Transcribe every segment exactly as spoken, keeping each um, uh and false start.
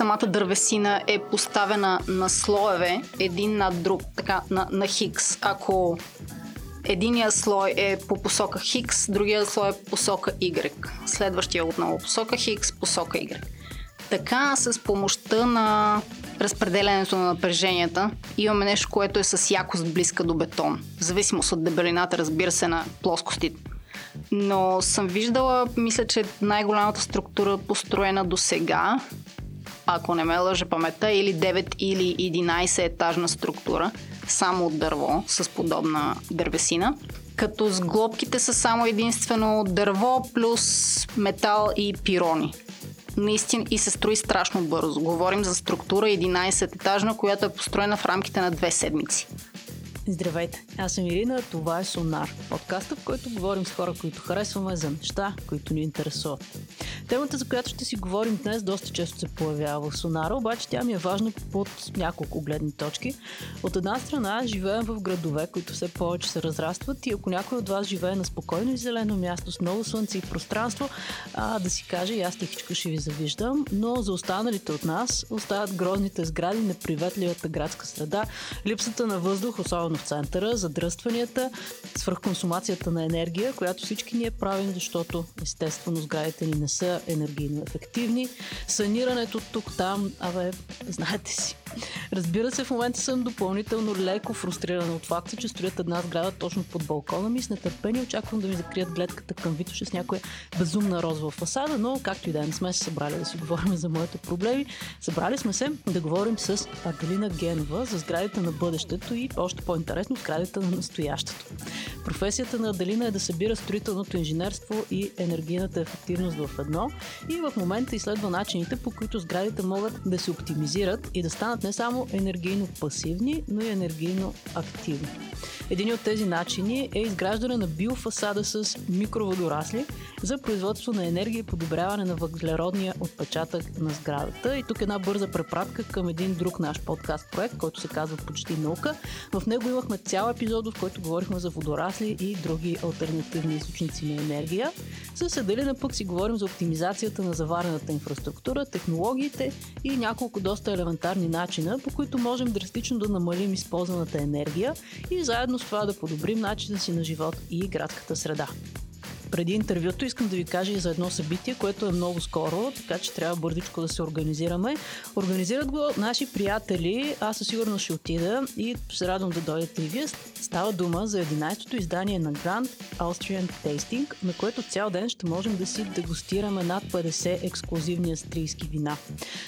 самата дървесина е поставена на слоеве, един над друг, така, на, на Хикс. Ако единия слой е по посока Хикс, другия слой е по посока Y. Следващия отново посока Хикс, посока Y. Така, с помощта на разпределянето на напреженията, имаме нещо, което е с якост близка до бетон. В зависимост от дебелината, разбира се, на плоскостите. Но съм виждала, мисля, че най-голямата структура построена до сега, ако не ме лъже паметта, или девет или единайсет етажна структура, само от дърво, с подобна дървесина. Като сглобките са само единствено дърво, плюс метал и пирони. Наистина и се строи страшно бързо. Говорим за структура единайсет етажна, която е построена в рамките на две седмици. Здравейте, аз съм Ирина, това е Сонар, подкаста, в който говорим с хора, които харесваме, за неща, които ни интересуват. Темата, за която ще си говорим днес, доста често се появява в Сонара, обаче тя ми е важна под няколко гледни точки. От една страна, живеем в градове, които все повече се разрастват и ако някой от вас живее на спокойно и зелено място с много слънце и пространство, а, да си каже, и аз тихичко ще ви завиждам, но за останалите от нас остават грозните сгради, неприветливата градска среда, липсата на въздух, особено в центъра, задръстванията, свръхконсумацията на енергия, която всички ние правим, защото естествено сградите ни не са енергийно ефективни, санирането тук-там, абе, знаете си. Разбира се, в момента съм допълнително леко фрустрирана от факта, че строят една сграда точно под балкона ми и с нетърпение очаквам да ми закрият гледката към Витоша с някоя безумна розова фасада, но както и да не сме се събрали да си говорим за моите проблеми, събрали сме се да говорим с Аделина Генова за сградите на бъдещето и още по-интересно сградите на настоящето. Професията на Аделина е да събира строителното инженерство и енергийната ефективност в едно и в момента изследва начините, по които сградите могат да се оптимизират и да станат не само енергийно пасивни, но и енергийно активни. Един от тези начини е изграждане на биофасада с микроводорасли за производство на енергия и подобряване на въглеродния отпечатък на сградата. И тук една бърза препратка към един друг наш подкаст проект, който се казва Почти наука. В него имахме цял епизод, в който говорихме за водорасли и други алтернативни източници на енергия. С Аделина пък си говорим за оптимизацията на заварената инфраструктура, технологиите и няколко доста елементарни начина, по които можем драстично да намалим използваната енергия и заедно с това да подобрим начина си на живот и градската среда. Преди интервюто искам да ви кажа и за едно събитие, което е много скоро, така че трябва бързичко да се организираме. Организират го наши приятели, аз със сигурност ще отида и се радвам да дойдете и вие. Става дума за единайсето издание на Grand Austrian Tasting, на което цял ден ще можем да си дегустираме над петдесет ексклузивни австрийски вина.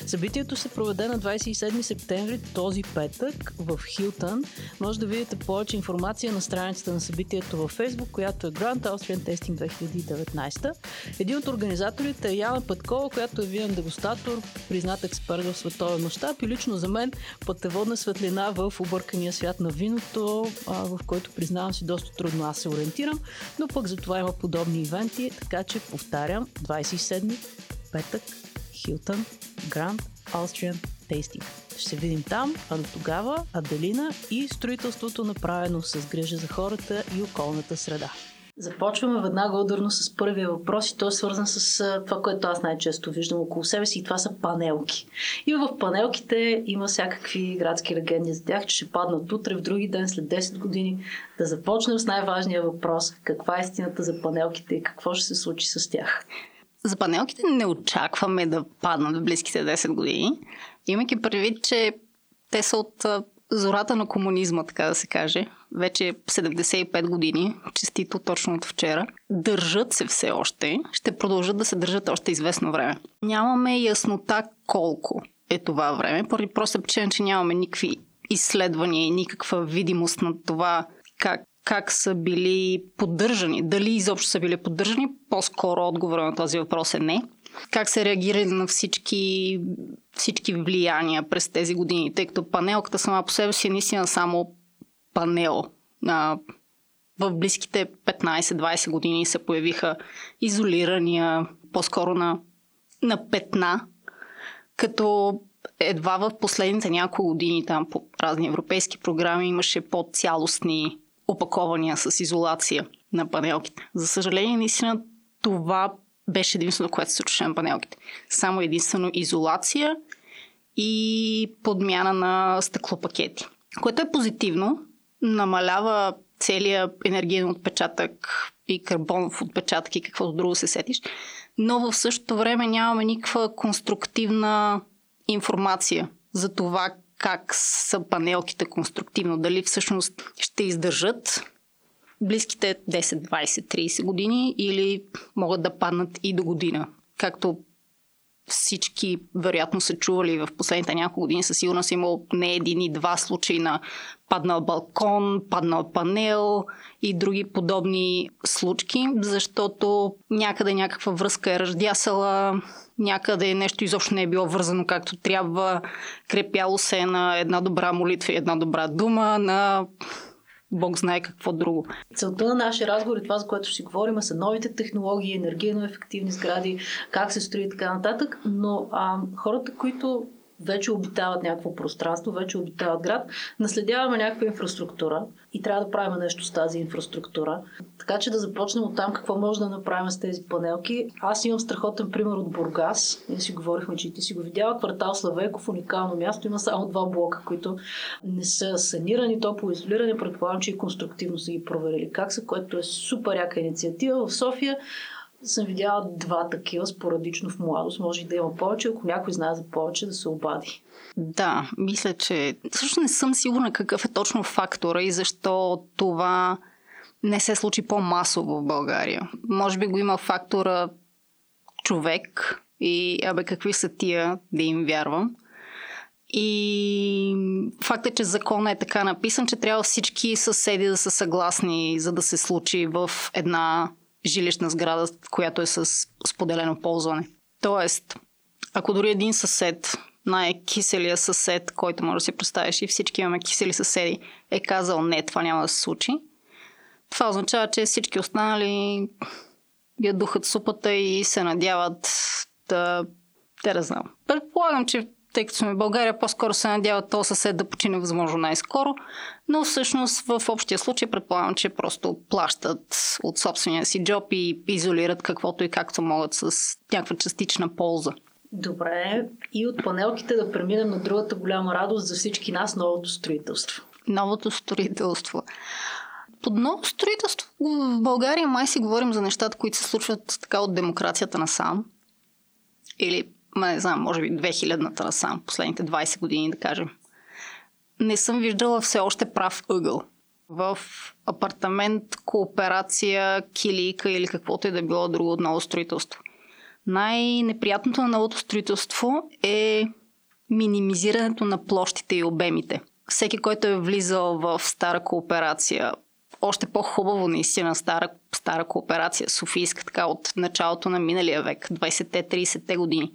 Събитието се проведе на двайсет и седми септември, този петък, в Хилтън. Може да видите повече информация на страницата на събитието във Facebook, която е Grand Austrian Tasting две хиляди и деветнайсета. Един от организаторите е Яна Пъткова, която е винен дегустатор, признат експерт в световен мащаб и лично за мен пътеводна светлина в объркания свят на виното, в който, признавам си, доста трудно аз се ориентирам, но пък за това има подобни ивенти, така че повтарям, двайсет и седми, петък, Хилтън, Grand Austrian Tasting. Ще се видим там, а до тогава Аделина и строителството, направено с грижа за хората и околната среда. Започваме веднага ударно с първия въпрос и той е свързан с това, което аз най-често виждам около себе си, и това са панелки. И в панелките има всякакви градски легенди за тях, че ще паднат утре, в други ден, след десет години. Да започнем с най-важния въпрос. Каква е истината за панелките и какво ще се случи с тях? За панелките не очакваме да паднат в близките десет години, имайки предвид, че те са от зората на комунизма, така да се каже. Вече седемдесет и пет години, честито точно от вчера. Държат се все още, ще продължат да се държат още известно време. Нямаме яснота колко е това време, поради проста причина, че нямаме никакви изследвания и никаква видимост на това как, как са били поддържани. Дали изобщо са били поддържани, по-скоро отговора на този въпрос е не. Как се реагирали на всички, всички влияния през тези години, тъй като панелката сама по себе си е наистина само панел. А, в близките петнайсет-двайсет години се появиха изолирания, по-скоро на, на петна, като едва в последните няколко години там по разни европейски програми имаше по-цялостни опакования с изолация на панелките. За съжаление, наистина това беше единствено, което се случваше на панелките. Само единствено изолация и подмяна на стъклопакети, което е позитивно, намалява целият енергиен отпечатък и карбонов отпечатък и каквото друго се сетиш, но в същото време нямаме никаква конструктивна информация за това как са панелките конструктивно, дали всъщност ще издържат близките десет, двайсет, трийсет години или могат да паднат и до година. Както всички вероятно са чували в последните няколко години, със сигурност е имало не един и два случаи на паднал балкон, паднал панел и други подобни случки, защото някъде някаква връзка е ръждясала, някъде нещо изобщо не е било вързано както трябва, крепяло се на една добра молитва и една добра дума, на Бог знае какво друго. Целта на нашия разговор и това, за което ще си говорим, са новите технологии, енергийно ефективни сгради, как се строи и така нататък, но а, хората, които вече обитават някакво пространство, вече обитават град, наследяваме някаква инфраструктура и трябва да правим нещо с тази инфраструктура. Така че да започнем от там какво може да направим с тези панелки. Аз имам страхотен пример от Бургас. Ние си говорихме, че и ти си го видяла. Квартал Славейков, уникално място. Има само два блока, които не са санирани, топлоизолирани. Предполагам, че и конструктивно са ги проверили как са, което е супер яка инициатива. В София съм видяла два такива спорадично в младост. Може и да има повече. Ако някой знае за повече, да се обади. Да, мисля, че също не съм сигурна какъв е точно фактора и защо това не се случи по-масово в България. Може би го има фактора човек и абе какви са тия, да им вярвам. И факт е, че законът е така написан, че трябва всички съседи да са съгласни, за да се случи в една жилищна сграда, която е с споделено ползване. Тоест, ако дори един съсед, най-киселия съсед, който може да си представиш, и всички имаме кисели съседи, е казал не, това няма да се случи, това означава, че всички останали я духат супата и се надяват да... Те да знам. Предполагам, че тъй като сме в България, по-скоро се надяват този съсед да почине възможно най-скоро, но всъщност в общия случай предполагам, че просто плащат от собствения си джоб и изолират каквото и както могат с някаква частична полза. Добре, и от панелките да преминем на другата голяма радост за всички нас, новото строителство. Новото строителство. Под ново строителство в България май си говорим за нещата, които се случват така от демокрацията насам. Или не знам, може би две хилядната насам, последните двайсет години, да кажем. Не съм виждала все още прав ъгъл. В апартамент, кооперация, килийка или каквото и да било друго от ново строителство. Най-неприятното на новото строителство е минимизирането на площите и обемите. Всеки, който е влизал в стара кооперация, още по-хубаво наистина стара, стара кооперация, софийска, така от началото на миналия век, двайсетте-трийсетте години,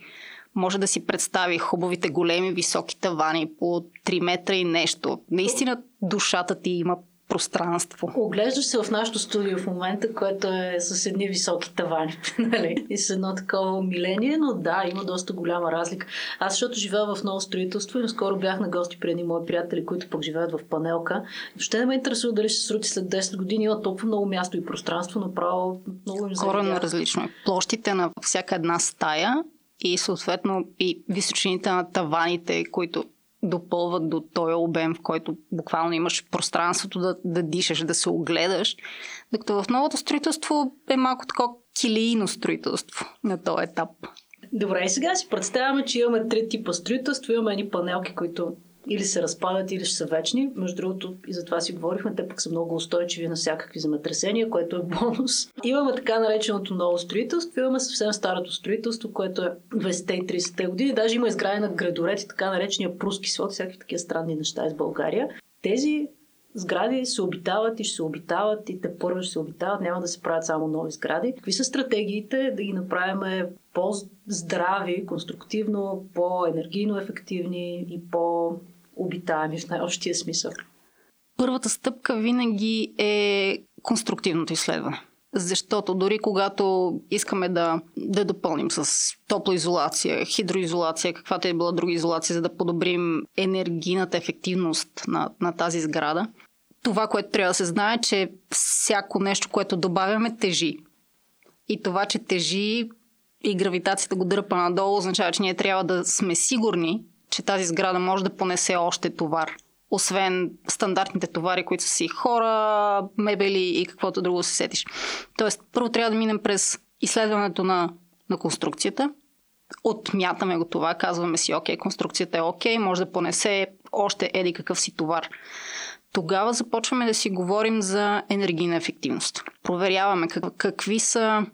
може да си представи хубавите, големи, високи тавани по три метра и нещо. Наистина душата ти има пространство. Оглеждаш се в нашото студио в момента, което е с едни високи тавани, нали? И с едно такова умиление, но да, има доста голяма разлика. Аз, защото живея в ново строителство и наскоро бях на гости при едни мои приятели, които пък живеят в панелка. Въобще не ме интересува дали ще се срути след десет години, има толкова много място и пространство, направо много им завидях. Коренно различно е. Площите на всяка една стая и съответно и височините на таваните, които допълват до този обем, в който буквално имаш пространството да, да дишаш, да се огледаш. Докато в новото строителство е малко такова килийно строителство на този етап. Добре, и сега си представяме, че имаме три типа строителство. Имаме едни панелки, които или се разпадат, или ще са вечни. Между другото, и за това си говорихме, те пък са много устойчиви на всякакви земетресения, което е бонус. Имаме така нареченото ново строителство, имаме съвсем старото строителство, което е двайсетте и трийсетте години. Даже има изградена градоред и така наречения пруски свод, всякакви такива странни неща из България. Тези сгради се обитават и ще се обитават и те първо ще се обитават, няма да се правят само нови сгради. Какви са стратегиите да ги направим по-здрави, конструктивно, по-енергийно ефективни и по- обитаеми в най-общия смисъл? Първата стъпка винаги е конструктивното изследване. Защото дори когато искаме да, да допълним с топлоизолация, хидроизолация, каквато е била друга изолация, за да подобрим енергийната ефективност на, на тази сграда, това, което трябва да се знае, е, че всяко нещо, което добавяме, тежи. И това, че тежи и гравитацията го дърпа надолу, означава, че ние трябва да сме сигурни, че тази сграда може да понесе още товар. Освен стандартните товари, които са си хора, мебели и каквото друго се сетиш. Тоест, първо трябва да минем през изследването на, на конструкцията. Отмятаме го това, казваме си, окей, конструкцията е окей, може да понесе още еди какъв си товар. Тогава започваме да си говорим за енергийна ефективност. Проверяваме как, какви са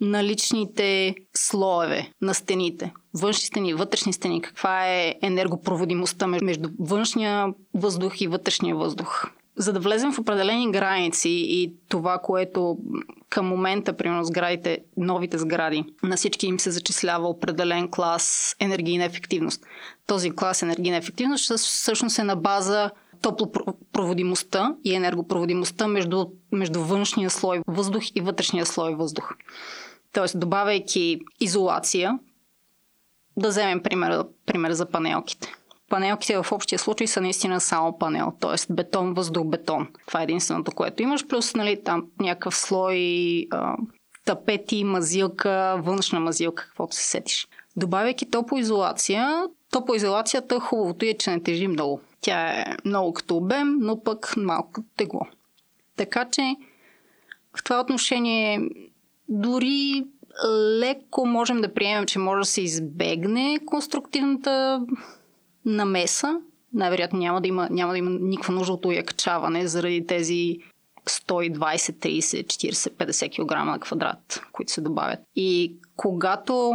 наличните слоеве на стените. Външни стени, вътрешни стени. Каква е енергопроводимостта между външния въздух и вътрешния въздух. За да влезем в определени граници и това, което към момента, примерно сградите, новите сгради, на всички им се зачислява определен клас енергийна ефективност. Този клас енергийна ефективност всъщност е на база топлопроводимостта и енергопроводимостта между, между външния слой въздух и вътрешния слой въздух. Тоест, добавяйки изолация, да вземем пример, пример за панелките. Панелките в общия случай са наистина само панел, т.е. бетон, въздух, бетон. Това е единственото, което имаш, плюс нали, там някакъв слой а, тапети, мазилка, външна мазилка, каквото се сетиш. Добавяйки топлоизолация, топлоизолацията хубавото е, че не тежи много. Тя е много като обем, но пък малко тегло. Така че в това отношение дори леко можем да приемем, че може да се избегне конструктивната намеса. Най-вероятно няма да има, няма да има никаква нужда от уякчаване заради тези сто и двайсет, трийсет, четирийсет, петдесет кг на квадрат, които се добавят. И когато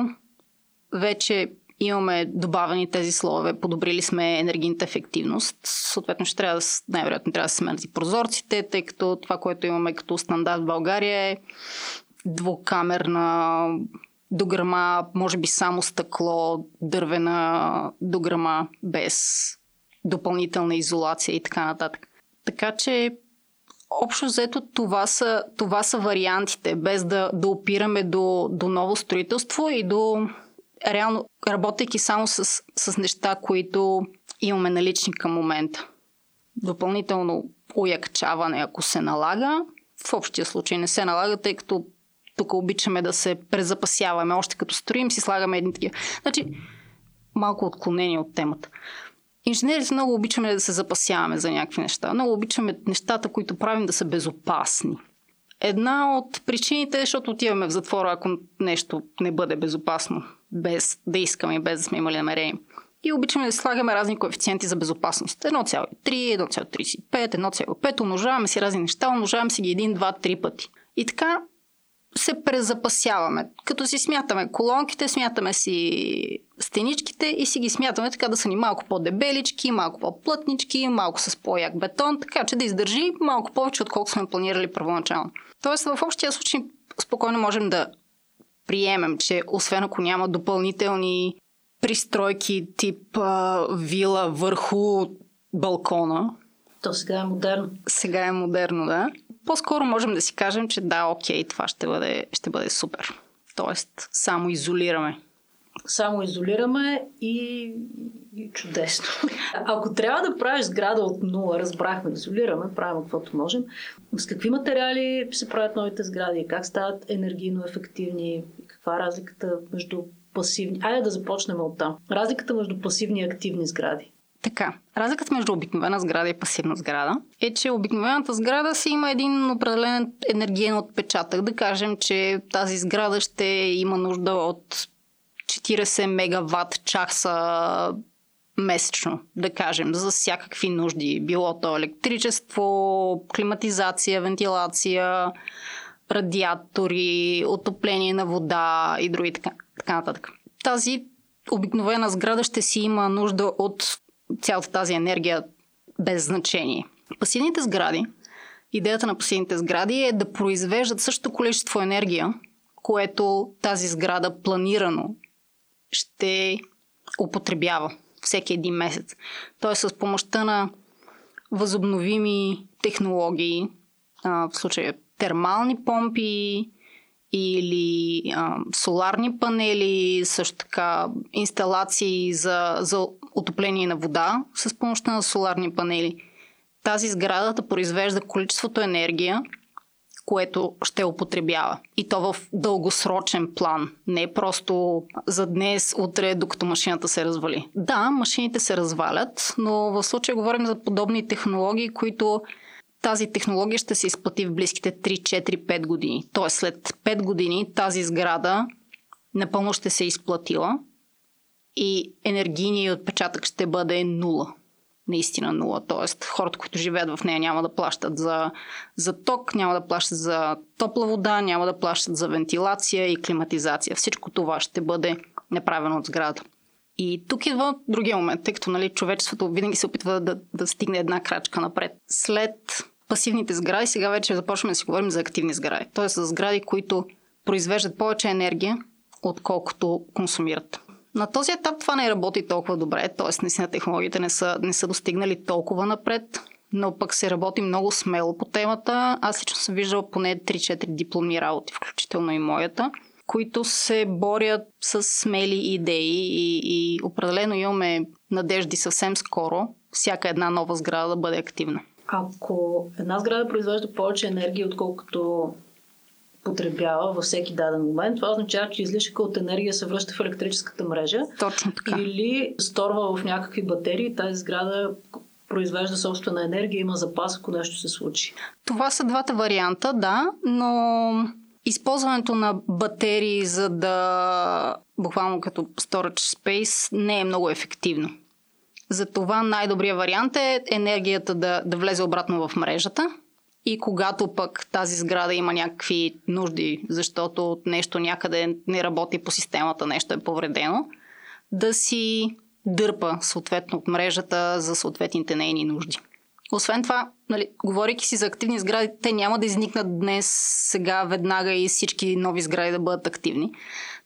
вече имаме добавени тези слове, подобрили сме енергийната ефективност, съответно ще трябва да, най-вероятно трябва да се сменят и прозорците, тъй като това, което имаме като стандарт в България е двукамерна дограма, може би само стъкло, дървена дограма без допълнителна изолация и така нататък. Така че общо взето това са, това са вариантите, без да, да опираме до, до ново строителство и до реално работейки само с, с неща, които имаме налични към момента. Допълнително уякчаване, ако се налага, в общия случай не се налага, тъй като тук обичаме да се презапасяваме. Още като строим, си слагаме едни такива. Значи, малко отклонение от темата. Инженерите много обичаме да се запасяваме за някакви неща. Много обичаме нещата, които правим, да са безопасни. Една от причините е, защото отиваме в затвора, ако нещо не бъде безопасно, без да искаме, без да сме имали намерение. И обичаме да слагаме разни коефициенти за безопасност. едно цяло и три, едно цяло трийсет и пет, едно цяло и пет, умножаваме си разни неща, умножаваме си ги един, два, три пъти. И така се презапасяваме. Като си смятаме колонките, смятаме си стеничките и си ги смятаме така да са ни малко по-дебелички, малко по-плътнички, малко с по-як бетон, така че да издържи малко повече, отколкото сме планирали първоначално. Тоест в общия случай спокойно можем да приемем, че освен ако няма допълнителни пристройки тип а, вила върху балкона. То сега е модерно. Сега е модерно, да. По-скоро можем да си кажем, че да, окей, това ще бъде, ще бъде супер. Тоест, само изолираме. Само изолираме и, и чудесно. Ако трябва да правиш сграда от нула, разбрахме, изолираме, правим каквото можем. С какви материали се правят новите сгради? Как стават енергийно ефективни? Каква е разликата между пасивни? Айде да започнем от там. Разликата между пасивни и активни сгради. Така, разликата между обикновена сграда и пасивна сграда е, че обикновената сграда си има един определен енергиен отпечатък. Да кажем, че тази сграда ще има нужда от четирийсет мегаватт часа месечно, да кажем, за всякакви нужди. Било то електричество, климатизация, вентилация, радиатори, отопление на вода и други така, така нататък. Тази обикновена сграда ще си има нужда от цялата тази енергия без значение. Пасивните сгради, идеята на пасивните сгради е да произвеждат същото количество енергия, което тази сграда планирано ще употребява всеки един месец. Тоест с помощта на възобновими технологии, в случая термални помпи или а, соларни панели, също така инсталации за, за отопление на вода с помощта на соларни панели. Тази сградата произвежда количеството енергия, което ще употребява. И то в дългосрочен план. Не просто за днес, утре, докато машината се развали. Да, машините се развалят, но в случая говорим за подобни технологии, които тази технология ще се изплати в близките три, четири, пет години. Тоест след пет години тази сграда напълно ще се изплатила и енергийният отпечатък ще бъде нула. Наистина нула. Тоест хората, които живеят в нея, няма да плащат за, за ток, няма да плащат за топла вода, няма да плащат за вентилация и климатизация. Всичко това ще бъде направено от сграда. И тук идва другия момент, тъй като нали, човечеството винаги се опитва да, да стигне една крачка напред. След пасивните сгради, сега вече започваме да си говорим за активни сгради. Тоест за сгради, които произвеждат повече енергия, отколкото консумират. На този етап това не работи толкова добре, т.е. наистина технологиите не са, не са достигнали толкова напред, но пък се работи много смело по темата. Аз лично съм виждала поне три-четири дипломни работи, включително и моята, които се борят с смели идеи и, и определено имаме надежди съвсем скоро всяка една нова сграда да бъде активна. Ако една сграда произвежда повече енергия, отколкото потребява във всеки даден момент, това означава, че излишъка от енергия се връща в електрическата мрежа. Точно така. Или сторва в някакви батерии, тази сграда произвежда собствена енергия, има запас, ако нещо се случи. Това са двата варианта, да, но използването на батерии за да буквално като storage space не е много ефективно. Затова най-добрият вариант е енергията да, да влезе обратно в мрежата. И когато пък тази сграда има някакви нужди, защото нещо някъде не работи по системата, нещо е повредено, да си дърпа съответно от мрежата за съответните нейни нужди. Освен това, нали, говорейки си за активни сгради, те няма да изникнат днес, сега, веднага и всички нови сгради да бъдат активни.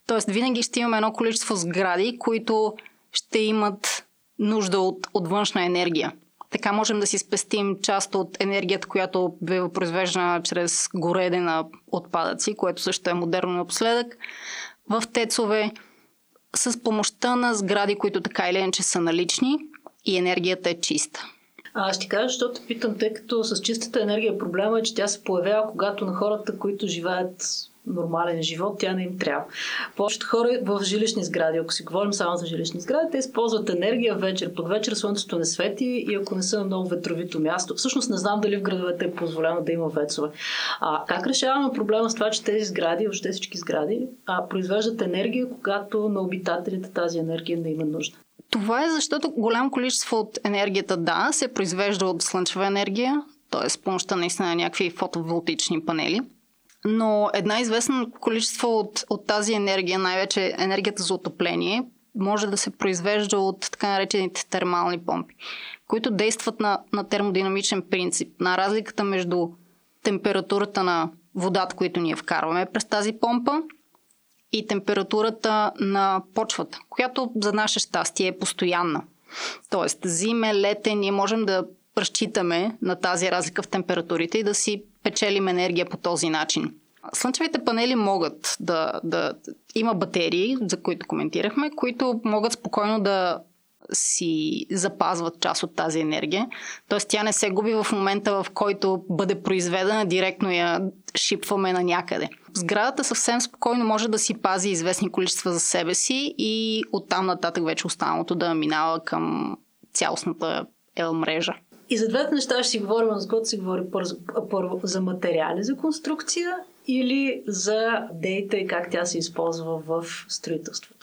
Тоест винаги ще имаме едно количество сгради, които ще имат нужда от, от външна енергия. Така можем да си спестим част от енергията, която бива произвеждана чрез горене на отпадъци, което също е модерно напоследък, в тецове, с помощта на сгради, които така или иначе са налични и енергията е чиста. А, ще кажа, защото питам, тъй като с чистата енергия проблема е, че тя се появява, когато на хората, които живеят нормален живот, тя не им трябва. Повечето хора в жилищни сгради, ако си говорим само за жилищни сгради, те използват енергия вечер. Под вечер слънцето не свети и ако не са на много ветровито място. Всъщност не знам дали в градовете е позволено да има вецове. А как решаваме проблема с това, че тези сгради, въобще всички сгради, а, произвеждат енергия, когато на обитателите тази енергия не има нужда? Това е защото голям количество от енергията, да, се произвежда от слънчева енергия, т.е. с помощта наистина на някакви фотоволтични панели. Но една известна количество от, от тази енергия, най-вече енергията за отопление, може да се произвежда от така наречените термални помпи, които действат на, на термодинамичен принцип. На разликата между температурата на водата, която ние вкарваме през тази помпа, и температурата на почвата, която за наше щастие е постоянна. Тоест, зиме, лете, ние можем да разчитаме на тази разлика в температурите и да си печелим енергия по този начин. Слънчевите панели могат да, да... Има батерии, за които коментирахме, които могат спокойно да си запазват част от тази енергия. Тоест тя не се губи в момента, в който бъде произведена, директно я шипваме на някъде. Сградата съвсем спокойно може да си пази известни количества за себе си и оттам нататък вече останалото да минава към цялостната ел мрежа. И за двете неща ще си говорим, за което си говори първо за материали за конструкция или за дейта и как тя се използва в строителството.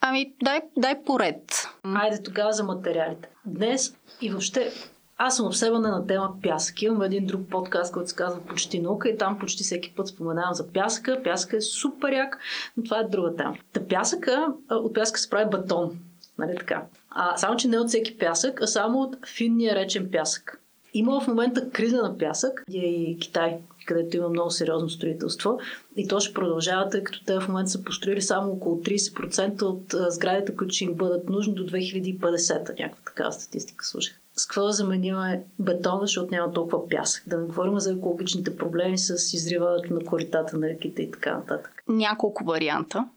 Ами, дай, дай поред. Айде тогава за материалите. Днес и въобще аз съм обсебана на тема пясък. Имам един друг подкаст, който се казва Почти наука и там почти всеки път споменавам за пясъка. Пясъка е супер як, но това е друга тема. Та пясъка, от пясъка се прави батон. Нали така? А, само, че не от всеки пясък, а само от финния речен пясък. Има в момента криза на пясък, е и Китай, където има много сериозно строителство и то ще продължава, тъй като те в момента са построили само около трийсет процента от а, сградите, които ще им бъдат нужни до две хиляди и петдесета. Някаква такава статистика слушах. С какво да заменяме бетона, защото няма толкова пясък? Да не говорим за екологичните проблеми с изриването на коритата на реките и така нататък. Няколко варианта.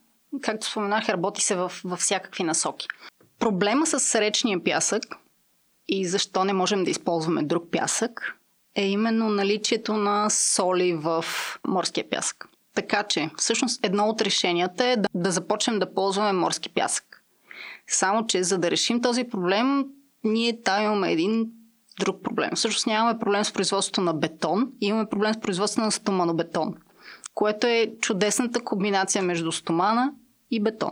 Както споменах, работи се в, във всякакви насоки. Проблема с речния пясък и защо не можем да използваме друг пясък е именно наличието на соли в морския пясък. Така че, всъщност, едно от решенията е да, да започнем да ползваме морски пясък. Само че, за да решим този проблем, ние там имаме един друг проблем. Всъщност нямаме проблем с производството на бетон, имаме проблем с производството на стоманобетон, което е чудесната комбинация между стомана и бетон.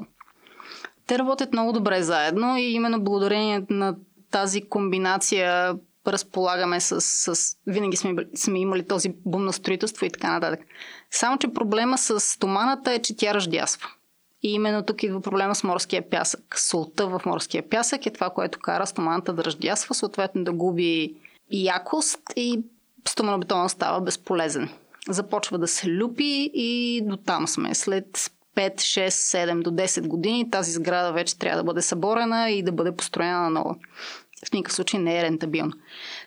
Те работят много добре заедно и именно благодарение на тази комбинация разполагаме с... с винаги сме, сме имали този бум на строителство и така нататък. Само че проблема с стоманата е, че тя ръждясва. И именно тук идва проблема с морския пясък. Солта в морския пясък е това, което кара стоманата да ръждясва, съответно да губи якост и стоманобетонът става безполезен. Започва да се люпи и дотам сме. След пет, шест, седем до десет години тази сграда вече трябва да бъде съборена и да бъде построена наново. В никакъв случай не е рентабилно.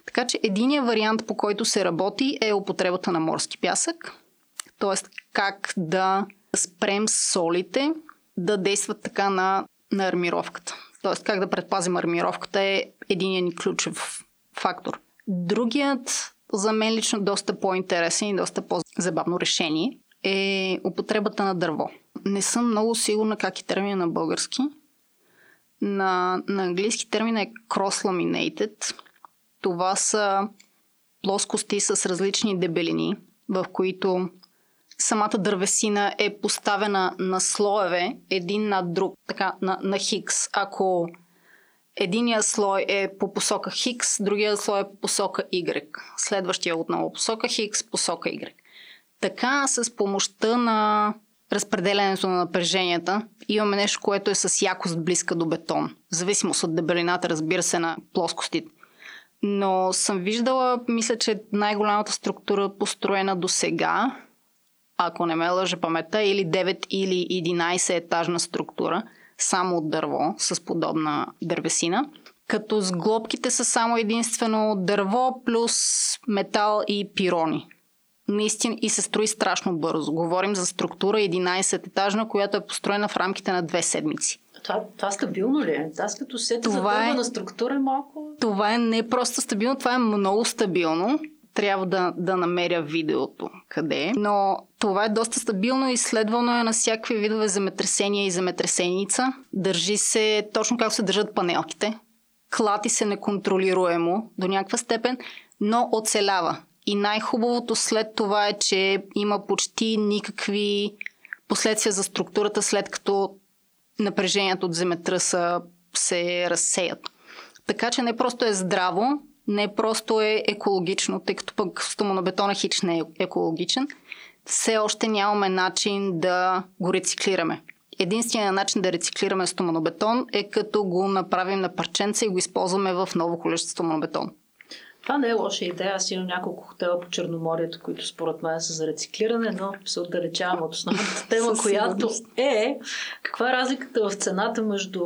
Така че единият вариант, по който се работи, е употребата на морски пясък. Тоест как да спрем солите да действат така на, на армировката. Тоест как да предпазим армировката е единият ни ключов фактор. Другият, за мен лично доста по-интересен и доста по-забавно решение, е употребата на дърво. Не съм много сигурна как е термина на български. На, на английски термин е cross-laminated. Това са плоскости с различни дебелини, в които самата дървесина е поставена на слоеве един над друг, така на, на Хикс. Ако единият слой е по посока Хикс, другият слой е по посока Y. Следващия отново посока Хикс, посока Y. Така с помощта на разпределянето на напреженията имаме нещо, което е с якост близка до бетон. В зависимост от дебелината, разбира се, на плоскостите. Но съм виждала, мисля, че най-голямата структура построена до сега, ако не ме лъже паметта, или девет или единайсет етажна структура, само от дърво, с подобна дървесина. Като сглобките са само единствено дърво плюс метал и пирони. Наистина и се строи страшно бързо. Говорим за структура единайсет етажна, която е построена в рамките на две седмици. Това, това стабилно ли е? Аз като сета за дървена структура е малко... Това е не просто стабилно, това е много стабилно. Трябва да, да намеря видеото къде е. Но това е доста стабилно, изследвано е на всякакви видове земетресения и земетресеница. Държи се точно както се държат панелките. Клати се неконтролируемо до някаква степен, но оцелява. И най-хубавото след това е, че има почти никакви последствия за структурата, след като напрежението от земетръса се разсеят. Така че не просто е здраво, не просто е екологично, тъй като пък стоманобетона хич не е екологичен. Все още нямаме начин да го рециклираме. Единственият начин да рециклираме стоманобетон е като го направим на парченца и го използваме в ново количество стоманобетон. Това не е лоша идея. Аз имам няколко хотела по Черноморието, които според мен са за рециклиране, но се отдалечавам от основната тема, която е каква е разликата в цената между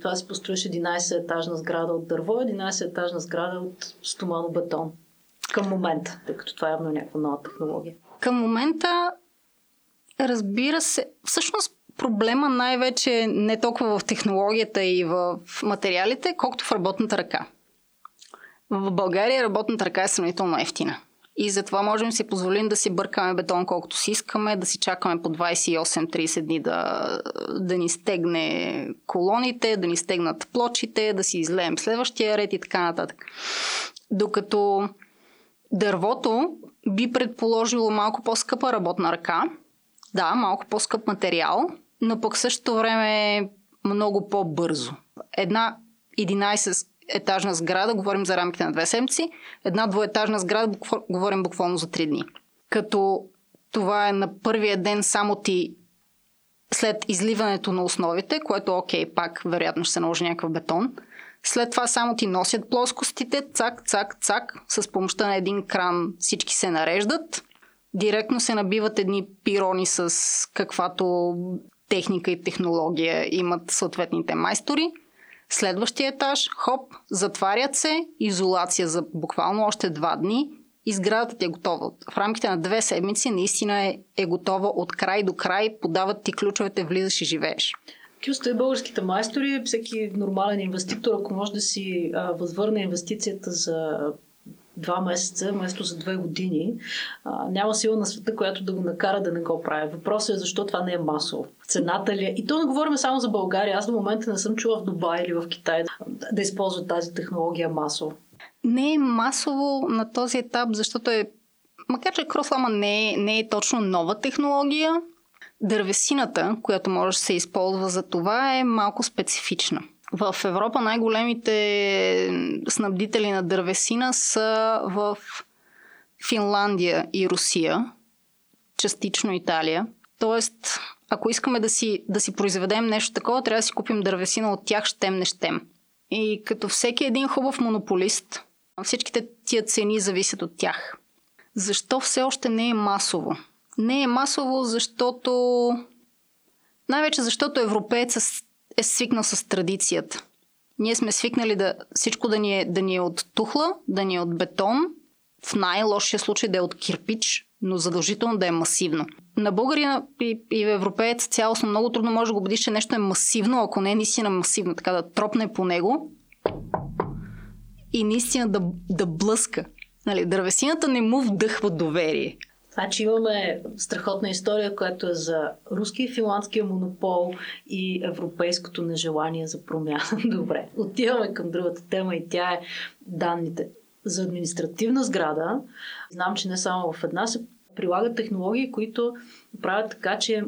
това си построиш единайсет етажна сграда от дърво и единайсет етажна сграда от стоманобетон към момента, тъй като това е явно някаква нова технология. Към момента, разбира се, всъщност проблема най-вече не толкова в технологията и в материалите, колкото в работната ръка. В България работната ръка е сравнително ефтина. И затова можем си позволим да си бъркаме бетон колкото си искаме, да си чакаме по двайсет и осем трийсет дни да, да ни стегне колоните, да ни стегнат плочите, да си излеем следващия ред и така нататък. Докато дървото би предположило малко по-скъпа работна ръка, да, малко по-скъп материал, но пък в същото време много по-бързо. Една единайсет етажна сграда, говорим за рамките на две седмици, една двоетажна сграда говорим буквално за три дни. Като това е на първия ден само ти след изливането на основите, което окей, пак вероятно ще се наложи някакъв бетон. След това само ти носят плоскостите, цак, цак, цак, с помощта на един кран всички се нареждат. Директно се набиват едни пирони с каквато техника и технология имат съответните майстори. Следващия етаж, хоп, затварят се, изолация за буквално още два дни и сградата ти е готова. В рамките на две седмици наистина е, е готова от край до край, подават ти ключовете, влизаш и живееш. Кюсто и българските майстори, всеки нормален инвеститор, ако може да си а, възвърне инвестицията за два месеца, вместо за две години. А, няма сила на света, която да го накара да не го прави. Въпросът е защо това не е масово. Цената ли е? И то не говорим само за България. Аз до момента не съм чула в Дубай или в Китай да, да използват тази технология масово. Не е масово на този етап, защото е, макар че крослама не е, не е точно нова технология, дървесината, която може да се използва за това, е малко специфична. В Европа най-големите снабдители на дървесина са в Финландия и Русия, частично Италия. Тоест, ако искаме да си, да си произведем нещо такова, трябва да си купим дървесина от тях, щем не щем. И като всеки един хубав монополист, всичките тия цени зависят от тях. Защо все още не е масово? Не е масово, защото... най-вече защото европеецът е свикнал с традицията. Ние сме свикнали да всичко да ни е, да ни е от тухла, да ни е от бетон, в най-лошия случай да е от кирпич, но задължително да е масивно. На българина и, и в европеец цялостно много трудно може да го убедиш, че нещо е масивно, ако не е наистина масивно, така да тропне по него и наистина да, да блъска. Нали, дървесината не му вдъхва доверие. Значи имаме страхотна история, която е за руски и финландския монопол и европейското нежелание за промяна. Добре, отиваме към другата тема и тя е данните. За административна сграда, знам, че не само в една, се прилагат технологии, които правят така, че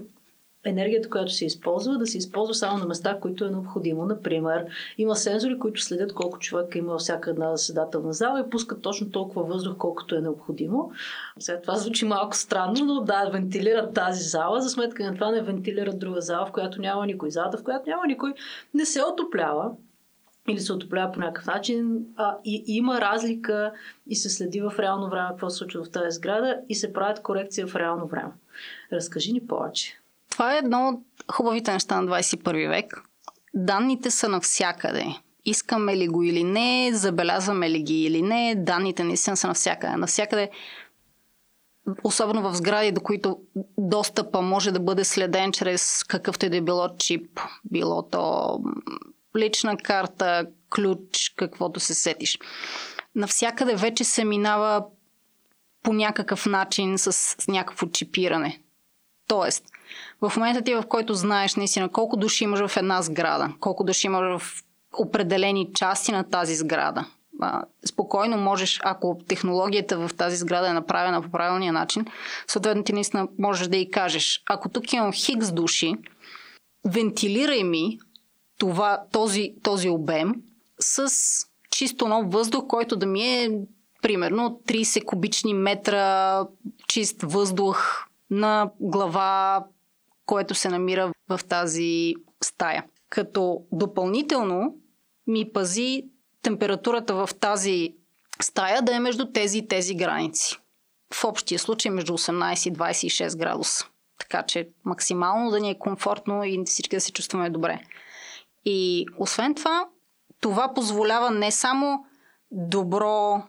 енергията, която се използва, да се използва само на места, които е необходимо. Например, има сензори, които следят колко човека има във всяка една заседателна зала и пускат точно толкова въздух, колкото е необходимо. Сега това звучи малко странно, но да, вентилират тази зала, за сметка на това не вентилират друга зала, в която няма никой. Залата, в която няма никой, не се отоплява или се отоплява по някакъв начин, а, и, и има разлика и се следи в реално време какво се случва в тази сграда и се правят корекции в реално време. Разкажи ни повече. Това е едно от хубавите неща на двадесет и първи век. Данните са навсякъде. Искаме ли го или не, забелязваме ли ги или не, данните наистина са навсякъде. Навсякъде, особено в сгради, до които достъпа може да бъде следен чрез какъвто и да е било чип, било то лична карта, ключ, каквото се сетиш. Навсякъде вече се минава по някакъв начин с, с някакво чипиране. Тоест, в момента ти, в който знаеш наистина колко души имаш в една сграда, колко души имаш в определени части на тази сграда, а, спокойно можеш, ако технологията в тази сграда е направена по правилния начин, съответно ти наистина можеш да и кажеш, ако тук имам хикс души, вентилирай ми това, този, този обем с чисто нов въздух, който да ми е примерно тридесет кубични метра чист въздух на глава, което се намира в тази стая. Като допълнително ми пази температурата в тази стая да е между тези и тези граници. В общия случай между осемнадесет и двадесет и шест градуса. Така че максимално да ни е комфортно и всички да се чувстваме добре. И освен това, това позволява не само добро,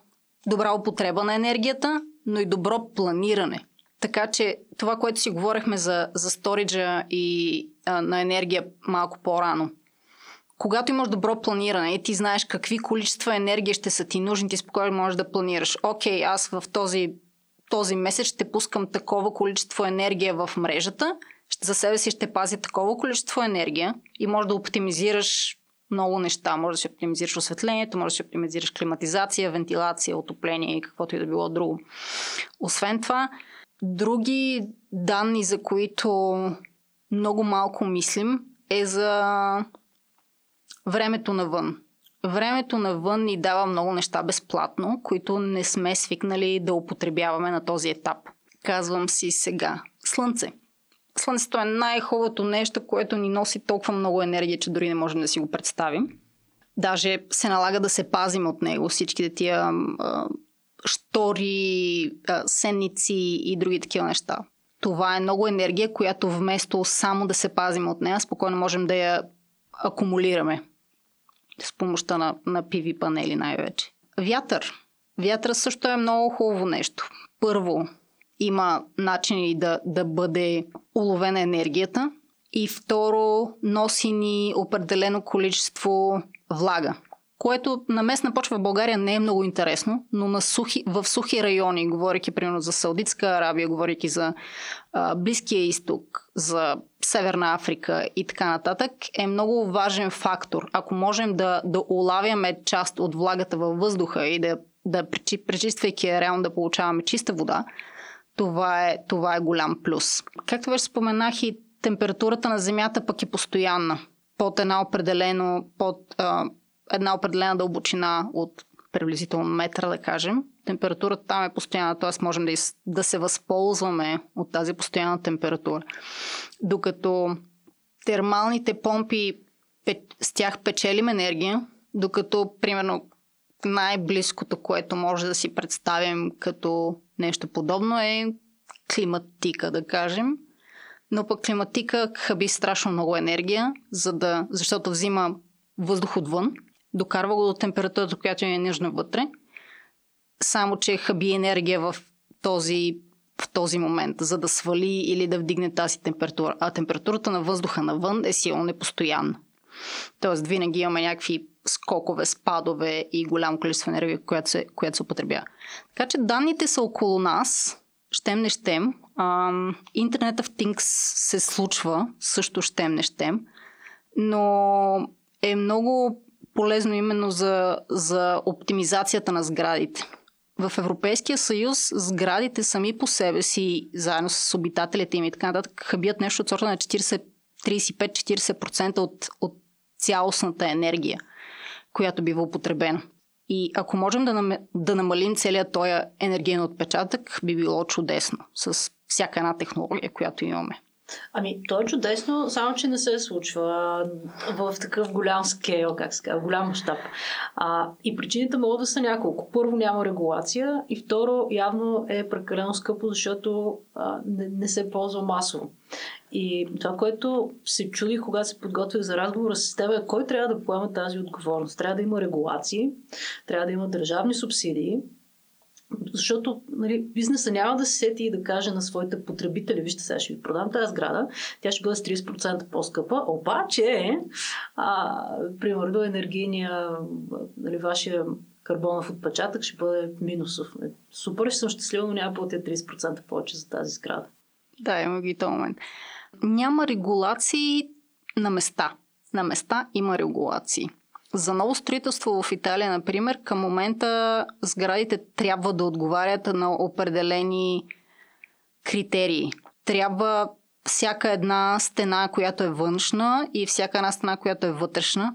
добра употреба на енергията, но и добро планиране. Така че това, което си говорихме за, за сториджа и а, на енергия малко по-рано. Когато имаш добро планиране и ти знаеш какви количества енергия ще са ти нужни, ти спокойно можеш да планираш. Окей, аз в този, този месец ще пускам такова количество енергия в мрежата, за себе си ще пази такова количество енергия и можеш да оптимизираш много неща. Може да си оптимизираш осветлението, може да си оптимизираш климатизация, вентилация, отопление и каквото и да било друго. Освен това, други данни, за които много малко мислим, е за времето навън. Времето навън ни дава много неща безплатно, които не сме свикнали да употребяваме на този етап. Казвам си сега. Слънце. Слънцето е най-хубавото нещо, което ни носи толкова много енергия, че дори не можем да си го представим. Даже се налага да се пазим от него. Всичките тия штори, сенници и други такива неща. Това е много енергия, която вместо само да се пазим от нея, спокойно можем да я акумулираме с помощта на, на пи ви панели най-вече. Вятър. Вятър също е много хубаво нещо. Първо, има начини да, да бъде уловена енергията и второ, носи ни определено количество влага. което на местна почва в България не е много интересно, но на сухи, в сухи райони, говорейки примерно за Саудитска Арабия, говорейки за а, Близкия изток, за Северна Африка и така нататък, е много важен фактор. Ако можем да, да улавяме част от влагата във въздуха и да, да пречиствайки я реално да получаваме чиста вода, това е, това е голям плюс. Както вече споменах, и температурата на земята пък е постоянна. Под една определено, под а, една определена дълбочина от приблизително метра, да кажем. Температурата там е постоянна, т.е. можем да, из, да се възползваме от тази постоянна температура. Докато термалните помпи, пе, с тях печелим енергия, докато, примерно, най-близкото, което може да си представим като нещо подобно е климатика, да кажем. Но пък климатика хаби страшно много енергия, за да, защото взима въздух отвън, докарва го до температурата, която е нужна вътре, само че хаби енергия в този, в този момент, за да свали или да вдигне тази температура. А температурата на въздуха навън е силно непостоянна. Тоест винаги имаме някакви скокове, спадове и голямо количество енергия, която се, която се употребява. Така че данните са около нас, щем не щем. Интернет of Things се случва, също щем не щем, но е много полезно именно за, за оптимизацията на сградите. В Европейския съюз сградите сами по себе си, заедно с обитателите им и така нататък, хабият нещо от сорта на трийсет и пет до четирийсет процента от, от цялостната енергия, която бива употребена. И ако можем да, нам... да намалим целият този енергиен отпечатък, би било чудесно с всяка една технология, която имаме. Ами, то е чудесно, само че не се случва в такъв голям скейл, как се казва, голям мащаб. И причините могат да са няколко. Първо, няма регулация и второ, явно е прекалено скъпо, защото а, не, не се ползва масово. И това, което се чудих, когато се подготвих за разговора с теб, е кой трябва да поема тази отговорност. Трябва да има регулации, трябва да има държавни субсидии, защото, нали, бизнеса няма да се сети и да каже на своите потребители: вижте, сега ще ви продам тази сграда, тя ще бъде с трийсет процента по-скъпа, обаче а, примерно енергийния, нали, вашия карбонов отпечатък ще бъде минусов. Супер, ще съм щастлива, но няма платя трийсет процента повече за тази сграда. Да, има ги този момент. Няма регулации на места. На места има регулации. За ново строителство в Италия, например, към момента сградите трябва да отговарят на определени критерии. Трябва всяка една стена, която е външна, и всяка една стена, която е вътрешна,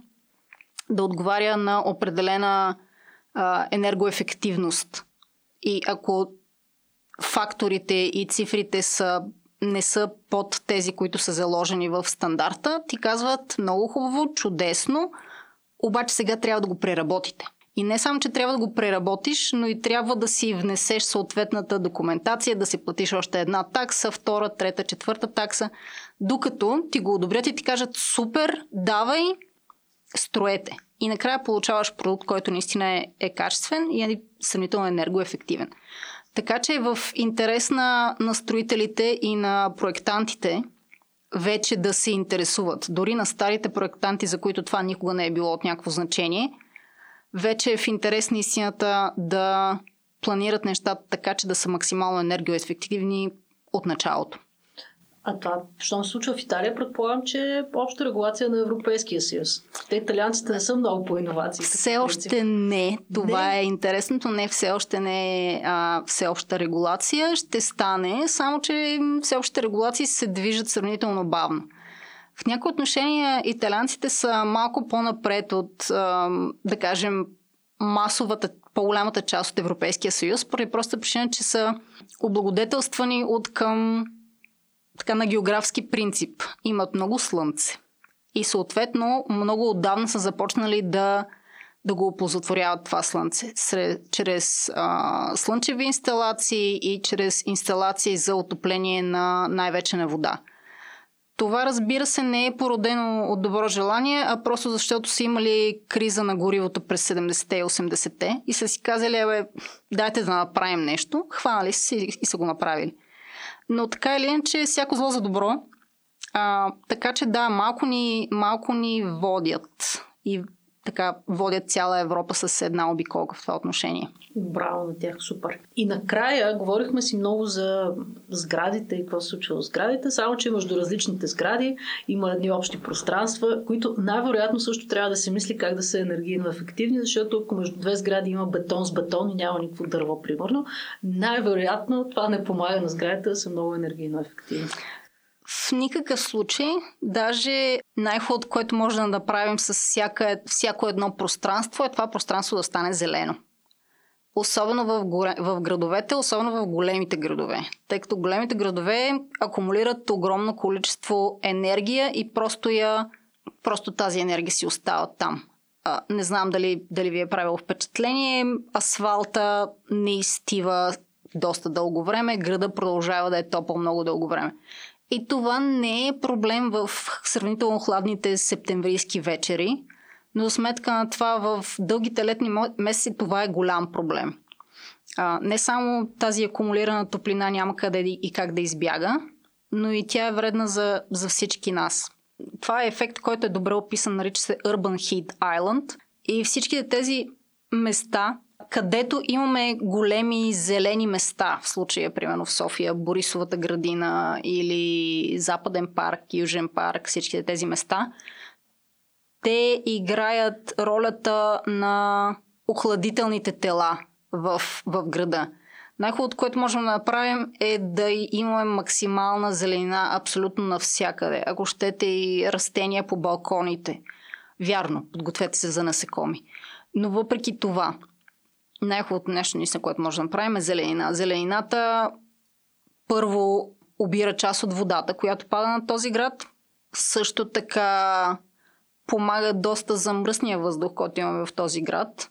да отговаря на определена а, енергоефективност. И ако факторите и цифрите са, не са под тези, които са заложени в стандарта, ти казват: много хубаво, чудесно, обаче сега трябва да го преработите. И не само, че трябва да го преработиш, но и трябва да си внесеш съответната документация, да си платиш още една такса, втора, трета, четвърта такса, докато ти го одобрят и ти кажат: супер, давай, строете. И накрая получаваш продукт, който наистина е, е качествен и е сравнително енергоефективен. Така че в интерес на, на строителите и на проектантите вече да се интересуват. Дори на старите проектанти, за които това никога не е било от някакво значение, вече е в интерес на истината да планират нещата така, че да са максимално енергоефективни от началото. А това, щом се случва в Италия, предполагам, че е обща регулация на Европейския съюз. Те, италианците, не са много по иновации. Все още не. Това не е интересното. Не, все още не е а, всеобща регулация. Ще стане, само че всеобщите регулации се движат сравнително бавно. В някои отношения италианците са малко по-напред от, а, да кажем, масовата, по-голямата част от Европейския съюз, поради проста причина, че са облагодетелствани от към така на географски принцип. Имат много слънце. И съответно много отдавна са започнали да, да го оползотворяват това слънце. Сред, чрез а, слънчеви инсталации и чрез инсталации за отопление на най-вече на вода. Това, разбира се, не е породено от добро желание, а просто защото са имали криза на горивото през седемдесетте и осемдесетте и са си казали: абе, дайте да направим нещо. Хванали са и, и са го направили. Но така или иначе, всяко зло за добро. А, така че да, малко ни, малко ни водят и така водят цяла Европа с една обиколка в това отношение. Браво на тях, супер. И накрая говорихме си много за сградите и какво се случва с сградите, само че между различните сгради има едни общи пространства, които най-вероятно също трябва да се мисли как да са енергийно ефективни, защото ако между две сгради има бетон с бетон и няма никакво дърво, примерно, най-вероятно това не помага на сградите да са много енергийно ефективни. В никакъв случай, даже най-хубавото, което може да направим с всяка, всяко едно пространство, е това пространство да стане зелено. Особено в, горе, в градовете, особено в големите градове. Тъй като големите градове акумулират огромно количество енергия и просто, я, просто тази енергия си остава там. А, не знам дали, дали ви е правило впечатление, асфалта не изстива доста дълго време, града продължава да е топъл много дълго време. И това не е проблем в сравнително хладните септемврийски вечери, но за сметка на това в дългите летни месеци това е голям проблем. А, не само тази акумулирана топлина няма къде и как да избяга, но и тя е вредна за, за всички нас. Това е ефект, който е добре описан, нарича се Urban Heat Island, и всичките тези места, където имаме големи зелени места, в случая, примерно в София, Борисовата градина или Западен парк, Южен парк, всичките тези места, те играят ролята на охладителните тела в, в града. Най-хубавото, което можем да направим, е да имаме максимална зеленина абсолютно навсякъде. Ако щете и растения по балконите. Вярно, подгответе се за насекоми. Но въпреки това, най-хубавото нещо, наистина, което може да направим, е зеленина. Зеленината първо обира част от водата, която пада на този град. Също така помага доста за мръсния въздух, който имаме в този град.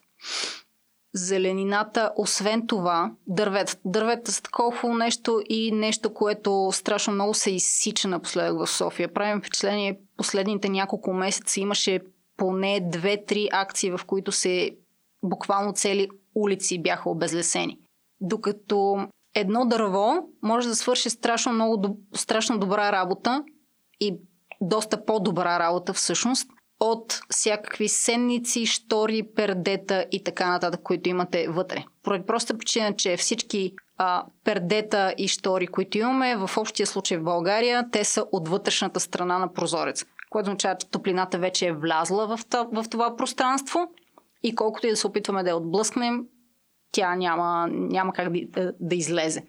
Зеленината, освен това, дървета. Дървета са такова нещо и нещо, което страшно много се изсича напоследък в София. Правим впечатление, последните няколко месеца имаше поне две-три акции, в които се буквално цели улици бяха обезлесени. Докато едно дърво може да свърши страшно много, страшно добра работа и доста по-добра работа всъщност от всякакви сенници, штори, пердета и така нататък, които имате вътре. Поради проста причина, че всички а, пердета и штори, които имаме, в общия случай в България, те са от вътрешната страна на прозорец, което означава, че топлината вече е влязла в това, в това пространство. И колкото и да се опитваме да я отблъскнем, тя няма, няма как да, да излезе.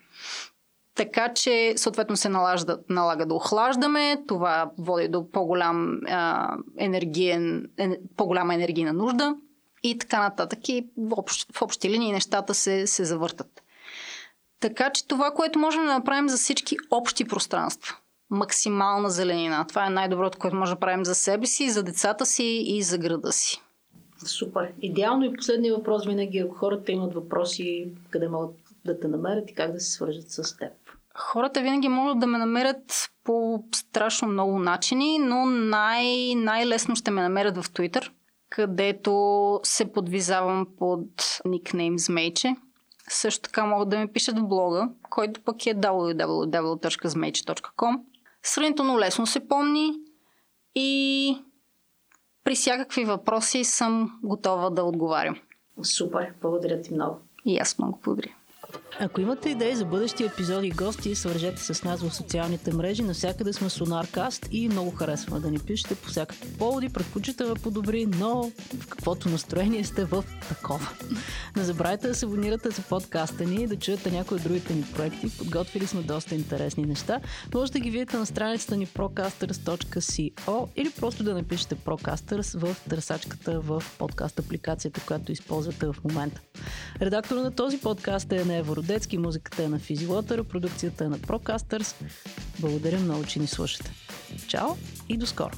Така че, съответно, се налага, налага да охлаждаме. Това води до по-голям, а, енергиен, ен, по-голяма енергийна нужда и така нататък. И в, общ, в общи линии нещата се, се завъртат. Така че това, което можем да направим за всички общи пространства. Максимална зеленина. Това е най-доброто, което можем да правим за себе си, за децата си и за града си. Супер. Идеално. И последния въпрос винаги, ако хората имат въпроси, къде могат да те намерят и как да се свържат с теб? Хората винаги могат да ме намерят по страшно много начини, но най- най-лесно ще ме намерят в Twitter, където се подвизавам под никнейм Змейче. Също така могат да ми пишат в блога, който пък е дабъл ю дабъл ю дабъл ю точка змейче точка ком. Сравнително лесно се помни и при всякакви въпроси съм готова да отговарям. Супер, благодаря ти много. И аз много благодаря. Ако имате идеи за бъдещи епизоди и гости, свържете се с нас в социалните мрежи. Навсякъде сме Sonar Cast и много харесваме да ни пишете по всякакви поводи, предпочитаме по-добри, но в каквото настроение сте, в такова. Не забравяйте да се абонирате за подкаста ни и да чуете някои от другите ни проекти. Подготвили сме доста интересни неща. Може да ги видите на страницата ни pro casters точка co или просто да напишете ProCasters в търсачката в подкаст апликацията, която използвате в момента. Редактор на този подкаст е на Вородецки. Музиката е на Физи Лотър, продукцията е на ProCasters. Благодаря много, че ни слушате. Чао и до скоро!